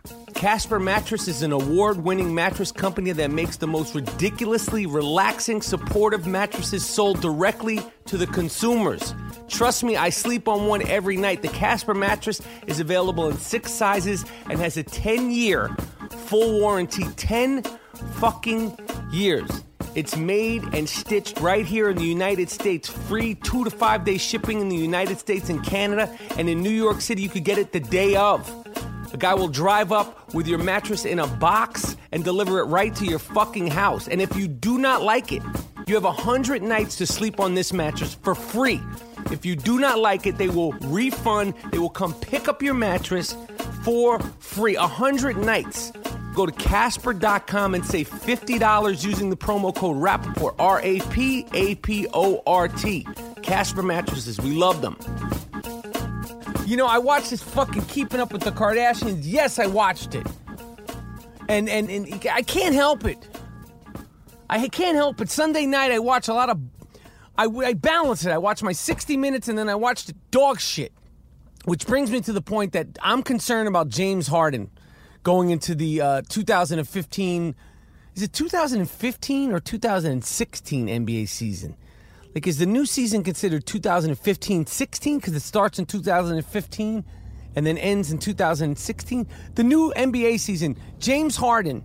Casper Mattress is an award-winning mattress company that makes the most ridiculously relaxing, supportive mattresses sold directly to the consumers. Trust me, I sleep on one every night. The Casper mattress is available in six sizes and has a ten-year full warranty. ten fucking years. It's made and stitched right here in the United States. Free two to five day shipping in the United States and Canada. And in New York City, you could get it the day of. A guy will drive up with your mattress in a box and deliver it right to your fucking house. And if you do not like it, you have one hundred nights to sleep on this mattress for free. If you do not like it, they will refund. They will come pick up your mattress for free. one hundred nights. Go to Casper dot com and save fifty dollars using the promo code Rappaport, R A P A P O R T. Casper mattresses, we love them. You know, I watched this fucking Keeping Up with the Kardashians. Yes, I watched it. And and, and I can't help it. I can't help it. Sunday night I watch a lot of... I, I balance it. I watch my sixty minutes and then I watch the dog shit. Which brings me to the point that I'm concerned about James Harden going into the uh, two thousand fifteen, is it two thousand fifteen or two thousand sixteen N B A season? Like, is the new season considered two thousand fifteen sixteen because it starts in two thousand fifteen and then ends in two thousand sixteen? The new N B A season, James Harden,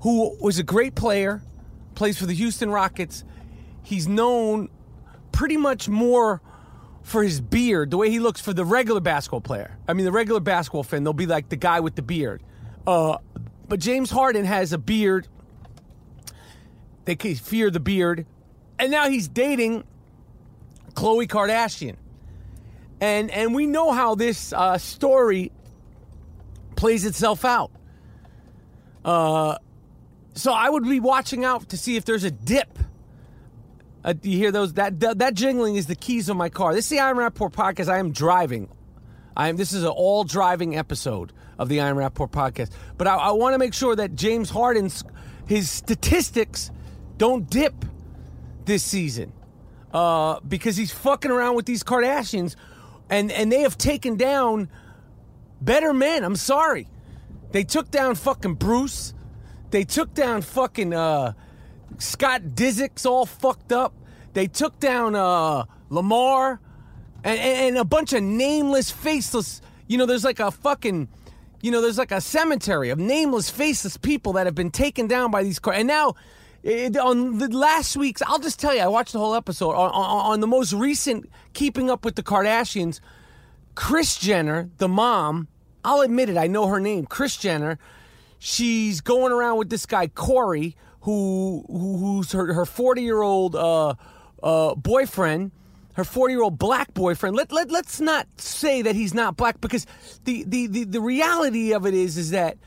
who was a great player, plays for the Houston Rockets. He's known pretty much more for his beard, the way he looks for the regular basketball player. I mean, the regular basketball fan, they'll be like the guy with the beard. Uh, but James Harden has a beard. They fear the beard. And now he's dating Khloe Kardashian. And and we know how this uh, story plays itself out. Uh, so I would be watching out to see if there's a dip. Uh, you hear those? That, that that jingling is the keys on my car. This is the I Am Rappaport podcast. I am driving. I am. This is an all driving episode of the I Am Rappaport podcast. But I, I want to make sure that James Harden's his statistics don't dip this season uh, because he's fucking around with these Kardashians, and and they have taken down better men. I'm sorry, they took down fucking Bruce. They took down fucking. Uh, Scott Disick's all fucked up. They took down uh, Lamar and, and a bunch of nameless, faceless, you know, there's like a fucking, you know, there's like a cemetery of nameless, faceless people that have been taken down by these cars. And now, it, on the last week's, I'll just tell you, I watched the whole episode. On, on, on the most recent Keeping Up with the Kardashians, Kris Jenner, the mom, I'll admit it, I know her name, Kris Jenner, she's going around with this guy, Corey, Who, who who's her her forty-year-old uh, uh, boyfriend, her forty-year-old black boyfriend. Let let let's not say that he's not black because the the, the, the reality of it is is that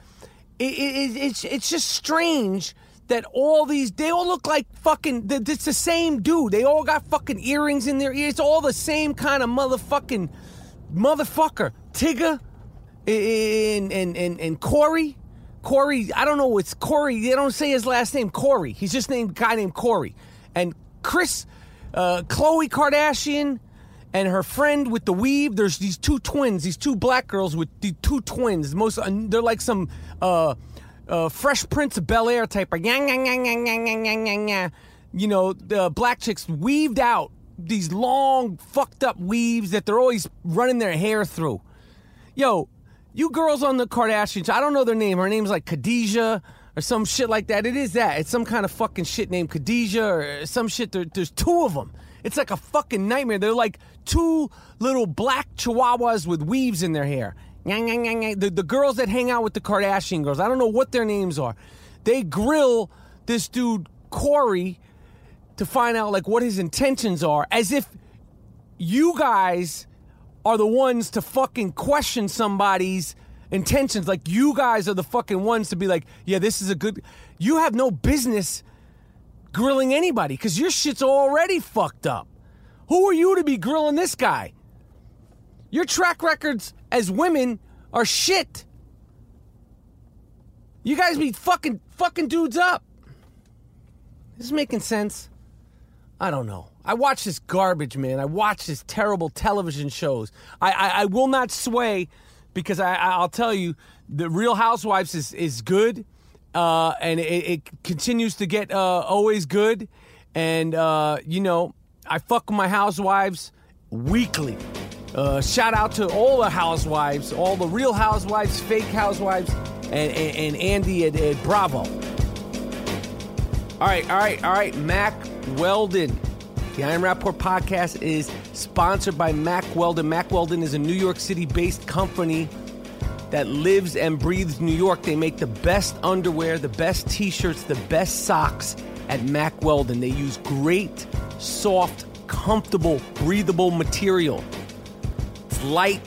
it, it it's it's just strange that all these they all look like fucking it's the same dude. They all got fucking earrings in their ears. It's all the same kind of motherfucking motherfucker. Tigger and and and and Corey. Corey, I don't know, it's Corey. They don't say his last name, Corey. He's just named guy named Corey. And Chris, uh, Khloe Kardashian and her friend with the weave, there's these two twins, these two black girls with the two twins. Most They're like some uh, uh, Fresh Prince of Bel-Air type. Of, yang, yang, yang, yang, yang, yang, yang, yang. You know, the black chicks weaved out these long, fucked up weaves that they're always running their hair through. Yo, you girls on the Kardashians, I don't know their name. Her name's like Khadijah or some shit like that. It is that. It's some kind of fucking shit named Khadijah or some shit. There, there's two of them. It's like a fucking nightmare. They're like two little black chihuahuas with weaves in their hair. The, the girls that hang out with the Kardashian girls, I don't know what their names are. They grill this dude, Corey, to find out like what his intentions are as if you guys are the ones to fucking question somebody's intentions. Like, you guys are the fucking ones to be like, yeah, this is a good... You have no business grilling anybody because your shit's already fucked up. Who are you to be grilling this guy? Your track records as women are shit. You guys be fucking fucking dudes up. This is making sense? I don't know. I watch this garbage, man. I watch this terrible television shows. I, I, I will not sway because I, I'll tell you, The Real Housewives is, is good, uh, and it, it continues to get uh, always good. And, uh, you know, I fuck with my housewives weekly. Uh, shout out to all the housewives, all the real housewives, fake housewives, and, and, and Andy at, at Bravo. All right, all right, all right. Mac Weldon. The I Am Rappaport podcast is sponsored by Mac Weldon. Mac Weldon is a New York City-based company that lives and breathes New York. They make the best underwear, the best T-shirts, the best socks at Mac Weldon. They use great, soft, comfortable, breathable material. It's light.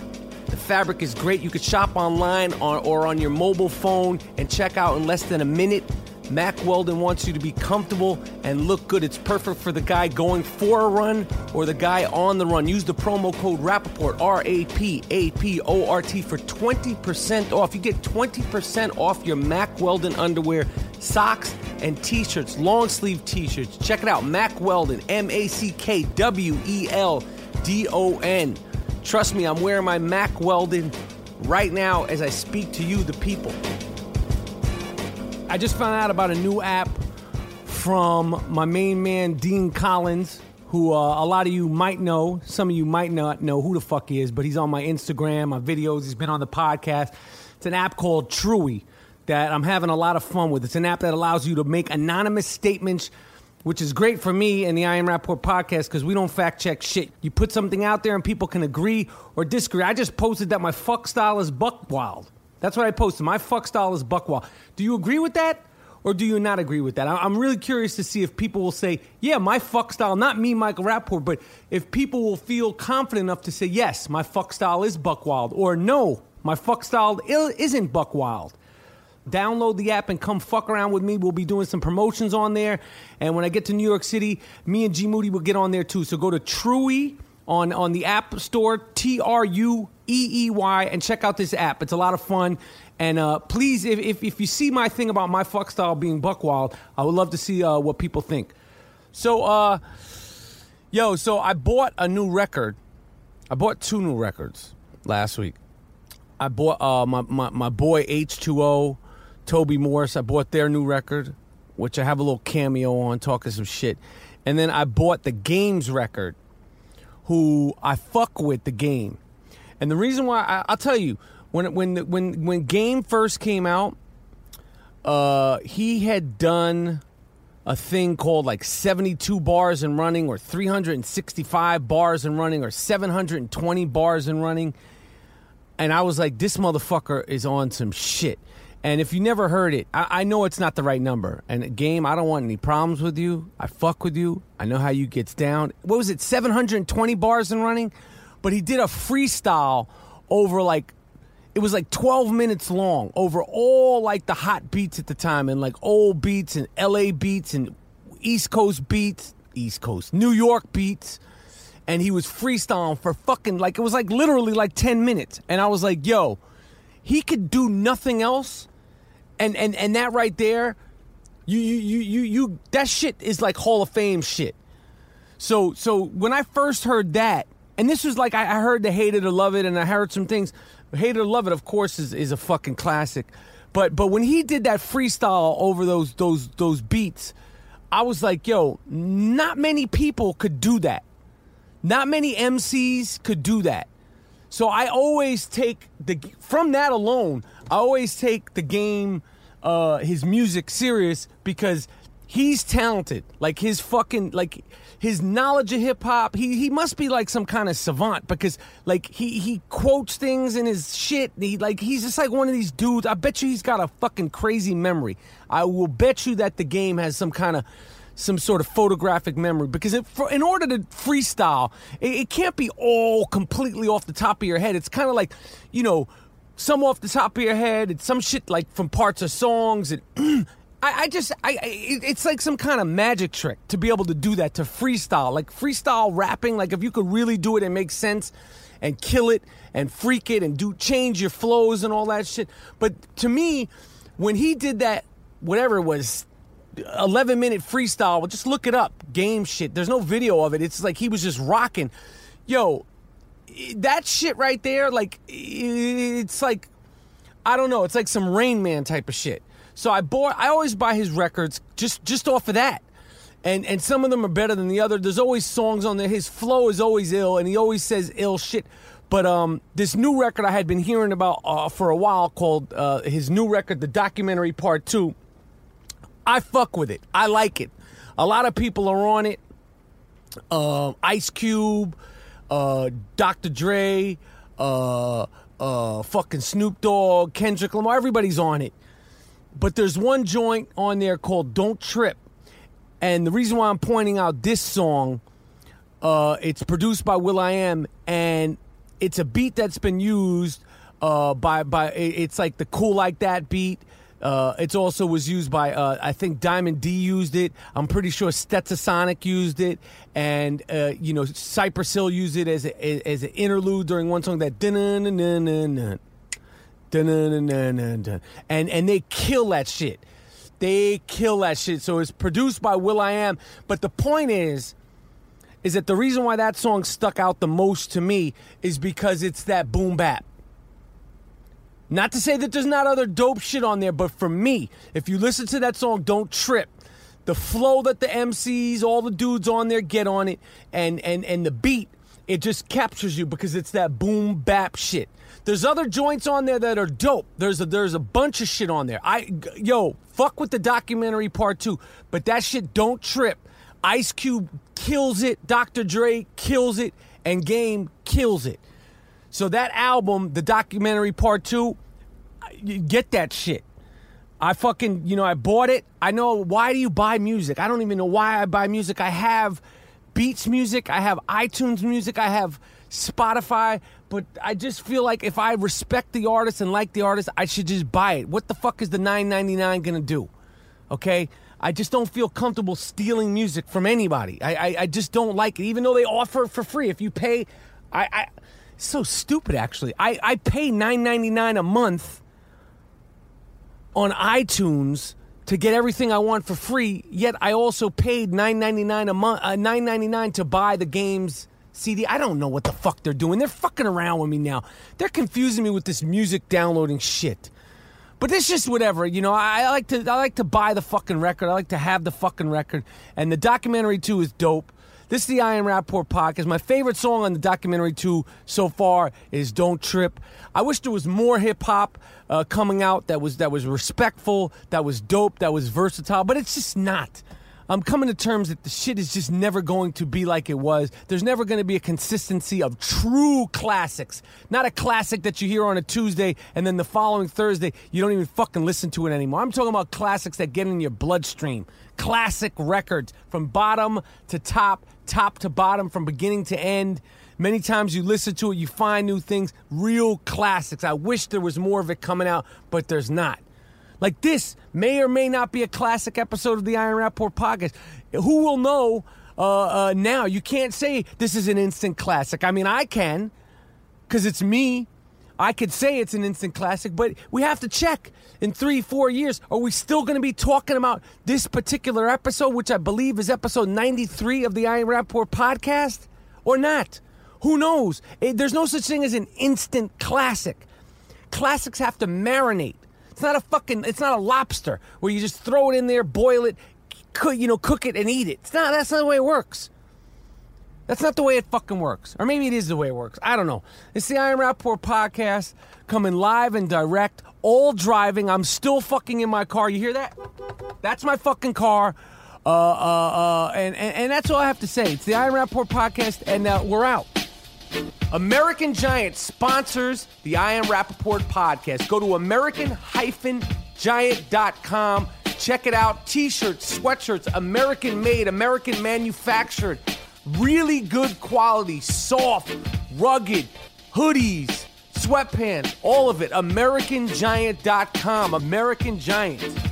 The fabric is great. You can shop online or, or on your mobile phone and check out in less than a minute. Mac Weldon wants you to be comfortable and look good. It's perfect for the guy going for a run or the guy on the run. Use the promo code Rappaport, R A P A P O R T, for twenty percent off. You get twenty percent off your Mac Weldon underwear, socks, and T-shirts, long-sleeve T-shirts. Check it out, Mac Weldon, M A C K W E L D O N. Trust me, I'm wearing my Mac Weldon right now as I speak to you, the people. I just found out about a new app from my main man, Dean Collins, who uh, a lot of you might know. Some of you might not know who the fuck he is, but he's on my Instagram, my videos. He's been on the podcast. It's an app called Truey that I'm having a lot of fun with. It's an app that allows you to make anonymous statements, which is great for me and the I Am Rappaport podcast because we don't fact-check shit. You put something out there and people can agree or disagree. I just posted that my fuck style is buck wild. That's what I posted. My fuck style is buckwall. Do you agree with that or do you not agree with that? I'm really curious to see if people will say, yeah, my fuck style, not me, Michael Rappaport, but if people will feel confident enough to say, yes, my fuck style is buckwild, or no, my fuck style isn't buckwild. Download the app and come fuck around with me. We'll be doing some promotions on there. And when I get to New York City, me and G. Moody will get on there too. So go to Truey on, on the app store, T R U E E Y, and check out this app. It's a lot of fun. And uh, please, if, if if you see my thing about my fuck style being buckwild, I would love to see uh, what people think. So, uh, yo, so I bought a new record. I bought two new records last week. I bought uh, my, my, my boy H two O, Toby Morse. I bought their new record, which I have a little cameo on, talking some shit. And then I bought the Game's record, who I fuck with the Game. And the reason why, I, I'll tell you, when when when when Game first came out, uh, he had done a thing called like seventy-two bars and running, or three hundred sixty-five bars and running, or seven hundred twenty bars and running. And I was like, this motherfucker is on some shit. And if you never heard it, I, I know it's not the right number. And Game, I don't want any problems with you. I fuck with you. I know how you gets down. What was it, seven hundred twenty bars and running? But he did a freestyle over like, it was like twelve minutes long over all like the hot beats at the time, and like old beats and L A beats and East Coast beats, East Coast, New York beats. And he was freestyling for fucking like, it was like literally like ten minutes. And I was like, yo, he could do nothing else. And and, and that right there, you you you you you that shit is like Hall of Fame shit. So so when I first heard that, and this was like, I heard the Hate It or Love It, and I heard some things. Hate It or Love It, of course, is, is a fucking classic. But but when he did that freestyle over those those those beats, I was like, yo, not many people could do that. Not many M Cs could do that. So I always take, the from that alone, I always take the Game, uh, his music serious, because he's talented. Like his fucking, like his knowledge of hip hop, he he must be like some kind of savant, because like he he quotes things in his shit. He like he's just like one of these dudes. I bet you he's got a fucking crazy memory. I will bet you that the Game has some kind of some sort of photographic memory, because it, for, in order to freestyle, it, it can't be all completely off the top of your head. It's kind of like, you know, some off the top of your head, and some shit like from parts of songs and. I, I just, I, it's like some kind of magic trick to be able to do that, to freestyle, like freestyle rapping. Like if you could really do it and make sense and kill it and freak it and do change your flows and all that shit. But to me, when he did that, whatever it was, eleven minute freestyle, well, just look it up, Game shit. There's no video of it. It's like he was just rocking. Yo, that shit right there, like, it's like, I don't know. It's like some Rain Man type of shit. So I bought, I always buy his records just, just off of that. And and some of them are better than the other. There's always songs on there. His flow is always ill, and he always says ill shit. But um, this new record I had been hearing about uh, for a while called uh, his new record, The Documentary Part two. I fuck with it. I like it. A lot of people are on it. Uh, Ice Cube, uh, Doctor Dre, uh, uh, fucking Snoop Dogg, Kendrick Lamar. Everybody's on it. But there's one joint on there called Don't Trip. And the reason why I'm pointing out this song, uh, it's produced by will.i.am, and it's a beat that's been used uh, by, by, it's like the Cool Like That beat. Uh, it's also was used by, uh, I think Diamond D used it. I'm pretty sure Stetsasonic used it. And, uh, you know, Cypress Hill used it as a, as an interlude during one song that dun-dun-dun-dun-dun, dun-dun-dun-dun-dun. And, and they kill that shit. They kill that shit. So it's produced by will.i.am. But the point is, is that the reason why that song stuck out the most to me is because it's that boom bap. Not to say that there's not other dope shit on there, but for me, if you listen to that song, Don't Trip, the flow that the M Cs, all the dudes on there get on it, and and and the beat, it just captures you because it's that boom bap shit. There's other joints on there that are dope. There's a, there's a bunch of shit on there. I yo, fuck with The Documentary Part two, but that shit Don't Trip. Ice Cube kills it. Doctor Dre kills it. And Game kills it. So that album, The Documentary Part two, you get that shit. I fucking, you know, I bought it. I know, why do you buy music? I don't even know why I buy music. I have Beats music. I have iTunes music. I have Spotify, but I just feel like if I respect the artist and like the artist, I should just buy it. What the fuck is the nine ninety-nine gonna do? Okay, I just don't feel comfortable stealing music from anybody. I, I, I just don't like it, even though they offer it for free. If you pay, I, I it's so stupid actually. I, I pay nine ninety-nine a month on iTunes to get everything I want for free. Yet I also paid nine ninety-nine a month, uh, nine ninety-nine to buy the games. C D. I don't know what the fuck they're doing. They're fucking around with me now. They're confusing me with this music downloading shit. But it's just whatever, you know. I, I like to I like to buy the fucking record. I like to have the fucking record. And The Documentary two is dope. This is the I Am Rappaport podcast. My favorite song on The Documentary two so far is Don't Trip. I wish there was more hip hop uh, coming out that was that was respectful, that was dope, that was versatile. But it's just not. I'm coming to terms that the shit is just never going to be like it was. There's never going to be a consistency of true classics. Not a classic that you hear on a Tuesday and then the following Thursday, you don't even fucking listen to it anymore. I'm talking about classics that get in your bloodstream. Classic records from bottom to top, top to bottom, from beginning to end. Many times you listen to it, you find new things. Real classics. I wish there was more of it coming out, but there's not. Like this may or may not be a classic episode of the Iron Rappaport podcast. Who will know uh, uh, now? You can't say this is an instant classic. I mean, I can, because it's me. I could say it's an instant classic, but we have to check in three, four years. Are we still going to be talking about this particular episode, which I believe is episode ninety-three of the Iron Rappaport podcast, or not? Who knows? It, there's no such thing as an instant classic. Classics have to marinate. It's not a fucking, it's not a lobster where you just throw it in there, boil it, cook, you know, cook it and eat it. It's not, that's not the way it works. That's not the way it fucking works. Or maybe it is the way it works. I don't know. It's the I Am Rappaport podcast coming live and direct, all driving. I'm still fucking in my car. You hear that? That's my fucking car. Uh, uh, uh, and, and, and that's all I have to say. It's the I Am Rappaport podcast, and uh, we're out. American Giant sponsors the I Am Rappaport podcast. Go to American Giant dot com. Check it out. T-shirts, sweatshirts, American-made, American-manufactured. Really good quality, soft, rugged, hoodies, sweatpants, all of it. American Giant dot com. American Giant.